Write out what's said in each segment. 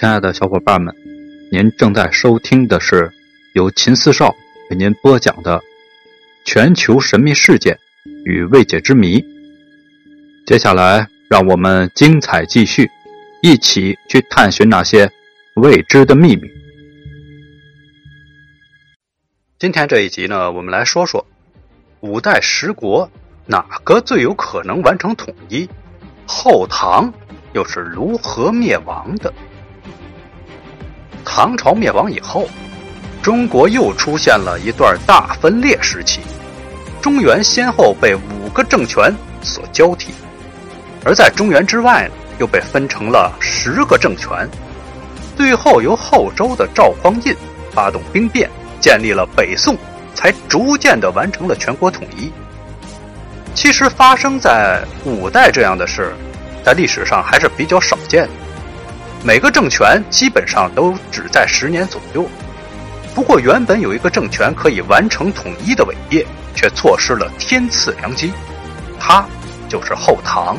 亲爱的小伙伴们，您正在收听的是由秦四少为您播讲的《全球神秘事件与未解之谜》。接下来，让我们精彩继续，一起去探寻那些未知的秘密。今天这一集呢，我们来说说五代十国哪个最有可能完成统一，后唐又是如何灭亡的。唐朝灭亡以后，中国又出现了一段大分裂时期，中原先后被5个政权所交替，而在中原之外呢，又被分成了10个政权。最后由后周的赵匡胤发动兵变，建立了北宋，才逐渐地完成了全国统一。其实发生在五代这样的事，在历史上还是比较少见的。每个政权基本上都只在10年左右，不过原本有一个政权可以完成统一的伟业，却错失了天赐良机，它就是后唐。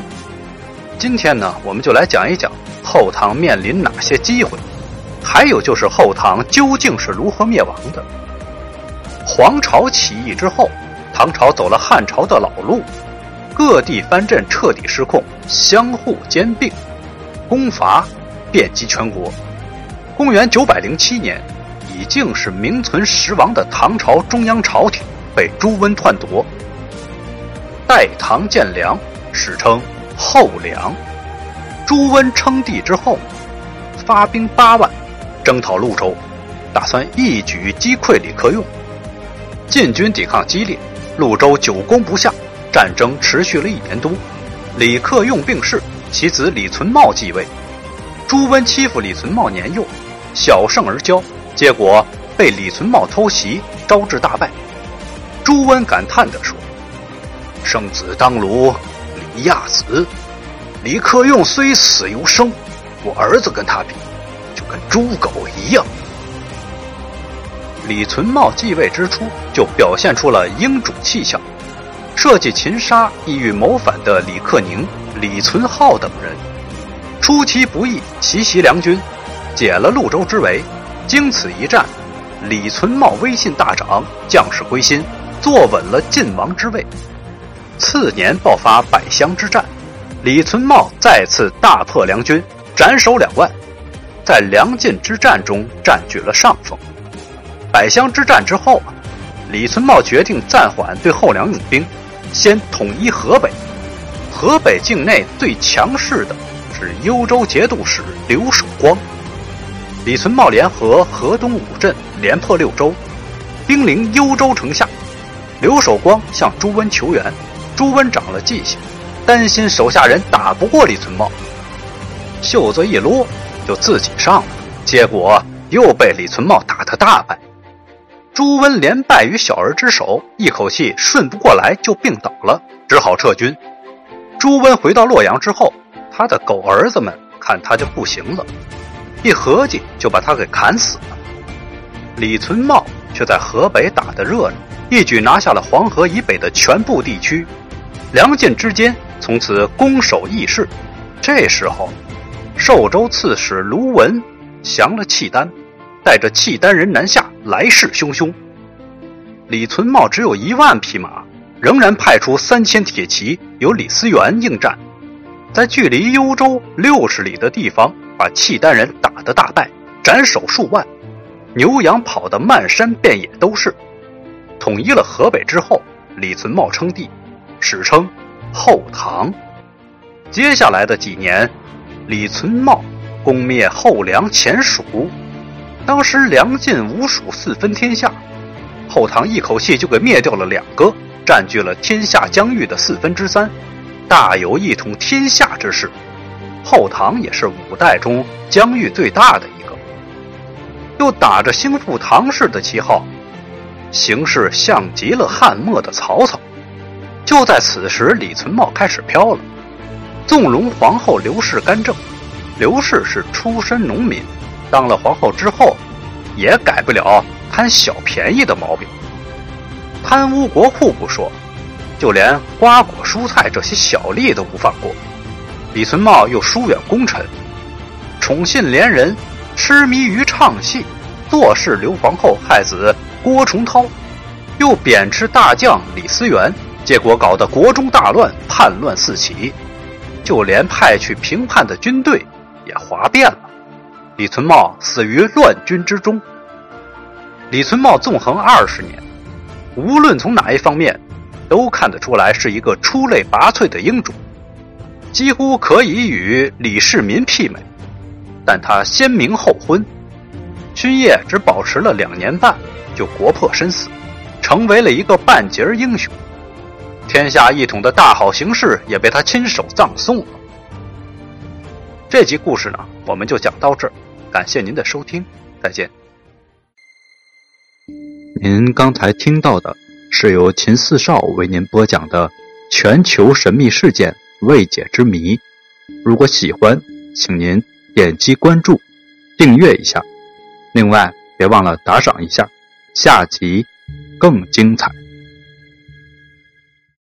今天呢，我们就来讲一讲后唐面临哪些机会，还有就是后唐究竟是如何灭亡的。黄巢起义之后，唐朝走了汉朝的老路，各地藩镇彻底失控，相互兼并，公伐遍及全国。公元907年，已经是名存实亡的唐朝中央朝廷被朱温篡夺。代唐建梁，史称后梁。朱温称帝之后，发兵8万征讨潞州，打算一举击溃李克用。晋军抵抗激烈，潞州久攻不下，战争持续了1年多。李克用病逝，其子李存茂继位。朱温欺负李存茂年幼，小胜而骄，结果被李存茂偷袭，招致大败。朱温感叹地说：“生子当如李亚子，李克用虽死犹生，我儿子跟他比，就跟猪狗一样。”李存茂继位之初就表现出了英主气象，设计擒杀意欲谋反的李克宁、李存浩等人，出其不意奇袭梁军，解了潞州之围。经此一战，李存茂威信大涨，将士归心，坐稳了晋王之位。次年爆发百乡之战，李存茂再次大破梁军，斩首2万，在梁晋之战中占据了上风。百乡之战之后，李存茂决定暂缓对后梁用兵，先统一河北。河北境内最强势的是幽州节度使刘守光。李存茂联合河东5镇连破6州，兵临幽州城下。刘守光向朱温求援，朱温长了记性，担心手下人打不过李存茂，袖子一撸就自己上了，结果又被李存茂打得大败。朱温连败于小儿之手，一口气顺不过来就病倒了，只好撤军。朱温回到洛阳之后，他的狗儿子们看他就不行了，一合计就把他给砍死了。李存茂却在河北打得热闹，一举拿下了黄河以北的全部地区，梁晋之间从此攻守易势。这时候，寿州刺史卢文降了契丹，带着契丹人南下，来势汹汹。李存茂只有1万匹马，仍然派出3000铁骑，由李思源应战，在距离幽州60里的地方，把契丹人打得大败，斩首数万，牛羊跑得漫山遍野都是。统一了河北之后，李存茂称帝，史称后唐。接下来的几年，李存茂攻灭后梁前蜀，当时梁晋吴蜀4分天下，后唐一口气就给灭掉了2个，占据了天下疆域的3/4，大有一统天下之势。后唐也是5代中疆域最大的一个，又打着兴复唐氏的旗号，形势像极了汉末的曹操。就在此时，李存茂开始飘了。纵容皇后刘氏干政，刘氏是出身农民，当了皇后之后也改不了贪小便宜的毛病。贪污国库不说，就连瓜果蔬菜这些小利都不放过。李存茂又疏远功臣，宠信连人，痴迷于唱戏，坐视刘皇后害死郭崇韬，又贬斥大将李思源，结果搞得国中大乱，叛乱四起，就连派去平叛的军队也哗变了。李存茂死于乱军之中。李存茂纵横20年，无论从哪一方面都看得出来是一个出类拔萃的英主，几乎可以与李世民媲美，但他先明后昏，勋业只保持了2年半就国破身死，成为了一个半截英雄，天下一统的大好形势也被他亲手葬送了。这集故事呢，我们就讲到这儿，感谢您的收听，再见。您刚才听到的是由秦四少为您播讲的全球神秘事件未解之谜，如果喜欢，请您点击关注订阅一下，另外别忘了打赏一下，下集更精彩。